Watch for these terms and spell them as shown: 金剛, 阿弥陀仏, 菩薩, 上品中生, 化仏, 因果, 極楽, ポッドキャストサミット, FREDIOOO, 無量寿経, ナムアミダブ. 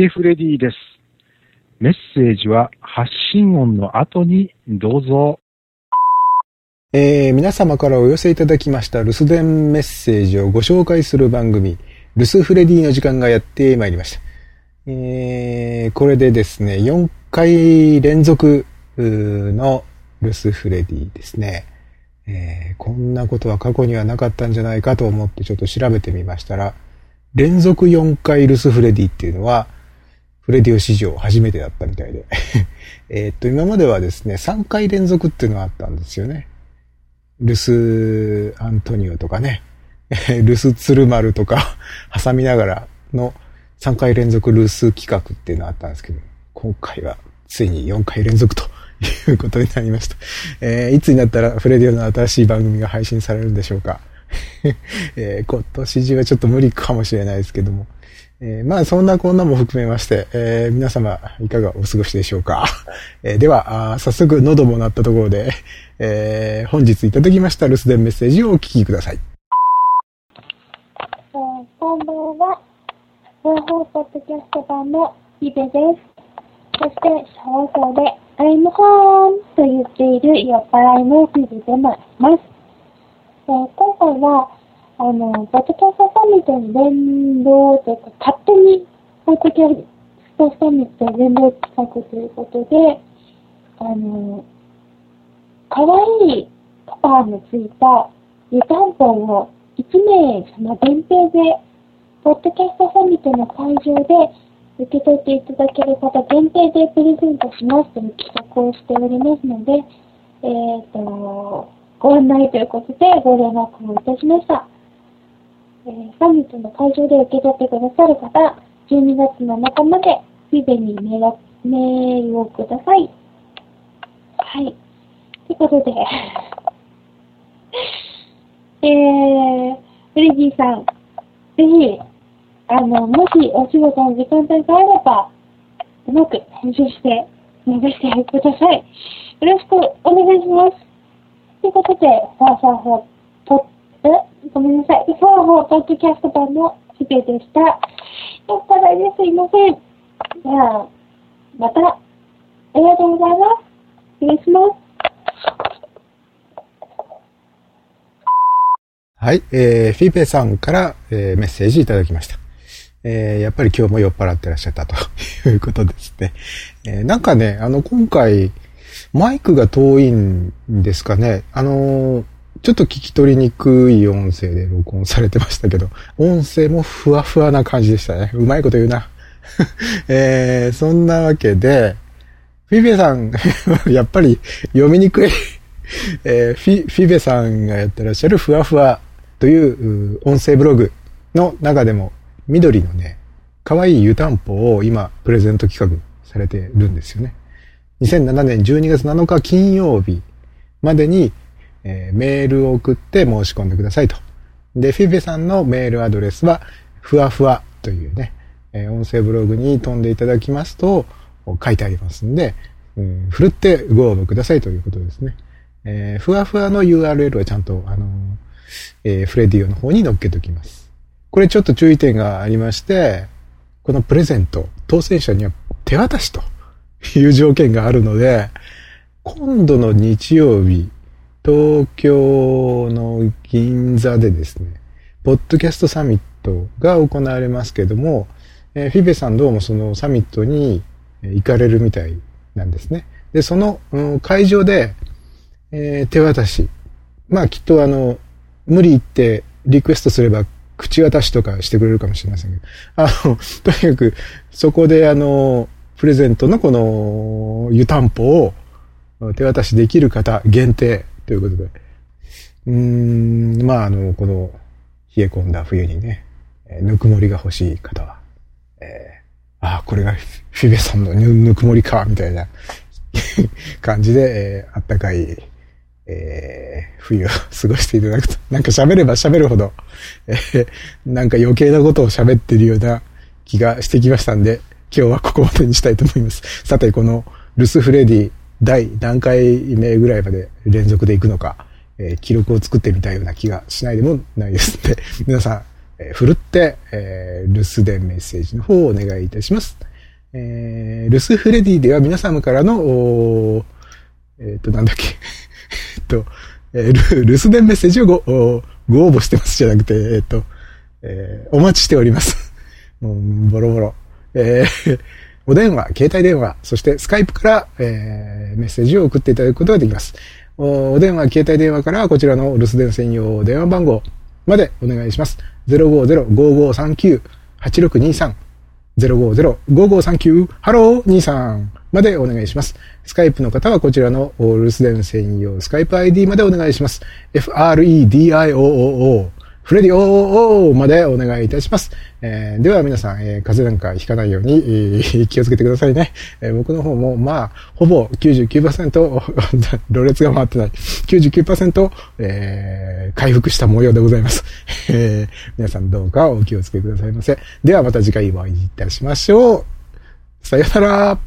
ゲフレディです。メッセージは発信音の後にどうぞ。皆様からお寄せいただきました留守電メッセージをご紹介する番組留守フレディの時間がやってまいりました。これでですね4回連続の留守フレディですね。こんなことは過去にはなかったんじゃないかと思ってちょっと調べてみましたら、連続4回留守フレディっていうのはフレディオ史上初めてだったみたいで今まではですね3回連続っていうのがあったんですよね。留守アントニオとかね留守鶴丸とか挟みながらの3回連続留守企画っていうのがあったんですけど、今回はついに4回連続ということになりました。いつになったらフレディオの新しい番組が配信されるんでしょうか。今年中はちょっと無理かもしれないですけども、まあそんなこんなも含めまして、皆様いかがお過ごしでしょうか。では早速喉も鳴ったところで、本日いただきました留守電メッセージをお聞きください。こんばんは。情報ポッドキャスト版のイベです。そしてシャワーでアイムホーンと言っている酔っ払いのメッセージでもあります。今回は、ポッドキャストサミットに連動というか、勝手にポッドキャストサミット連動企画ということで、かわいいカバーのついた湯たんぽを1名様限定で、ポッドキャストサミットの会場で受け取っていただける方限定でプレゼントしますという企画をしておりますので、ご案内ということでご連絡をいたしました。サミットの会場で受け取ってくださる方、12月7日までついでにメールをください。はい。ということで、フレディさん、ぜひ、もしお仕事の時間帯があれば、うまく編集して流してください。よろしくお願いします。ということで、ファーフォーポッドキャスト版のヒデでした。よっぱらいですいません。じゃあ、また、ありがとうございます。失礼します。はい、フィーペさんから、メッセージいただきました。やっぱり今日も酔っ払ってらっしゃったということですね。なんかね、今回、マイクが遠いんですかね。ちょっと聞き取りにくい音声で録音されてましたけど、音声もふわふわな感じでしたね。うまいこと言うな。そんなわけで、フィベさん、やっぱり読みにくい、フィベさんがやってらっしゃるふわふわという音声ブログの中でも、緑のね、可愛い湯たんぽを今、プレゼント企画されてるんですよね。2007年12月7日金曜日までに、メールを送って申し込んでくださいと。で、フィベさんのメールアドレスは、ふわふわというね、音声ブログに飛んでいただきますと、書いてありますんで、ふるってご応募くださいということですね。ふわふわの URL はちゃんと、フレディオの方に載っけておきます。これちょっと注意点がありまして、このプレゼント、当選者には手渡しと。いう条件があるので、今度の日曜日、東京の銀座でですね、ポッドキャストサミットが行われますけれども、フィベさんどうもそのサミットに行かれるみたいなんですね。で、その会場で、手渡し、まあきっと無理言ってリクエストすれば口渡しとかしてくれるかもしれませんけど、とにかくそこでプレゼントのこの湯たんぽを手渡しできる方限定ということで。まあこの冷え込んだ冬にね、ぬくもりが欲しい方は、これがフィベさんのぬくもりか、みたいな感じで、あったかい、冬を過ごしていただくと、なんか喋れば喋るほど、なんか余計なことを喋っているような気がしてきましたんで、今日はここまでにしたいと思います。さて、この留守フレディ第何回目ぐらいまで連続でいくのか、記録を作ってみたいような気がしないでもないですので、皆さんふるって、留守電メッセージの方をお願いいたします。留守フレディでは皆様からの、なんだっけ、留守電メッセージをご応募してますじゃなくて、お待ちしております。もう、ボロボロ。お電話、携帯電話、そしてスカイプから、メッセージを送っていただくことができます。お電話、携帯電話からこちらの留守電専用電話番号までお願いします。050-5539-8623。050-5539、ハロー23までお願いします。スカイプの方はこちらの留守電専用スカイプ ID までお願いします。FREDIOOO、フレディOOOまでお願いいたします。では皆さん、風邪なんかひかないように、気をつけてくださいね。僕の方もまあ、ほぼ 99% ろれつが回ってない 99%、回復した模様でございます。皆さんどうかお気をつけくださいませ。ではまた次回お会いいたしましょう。さよなら。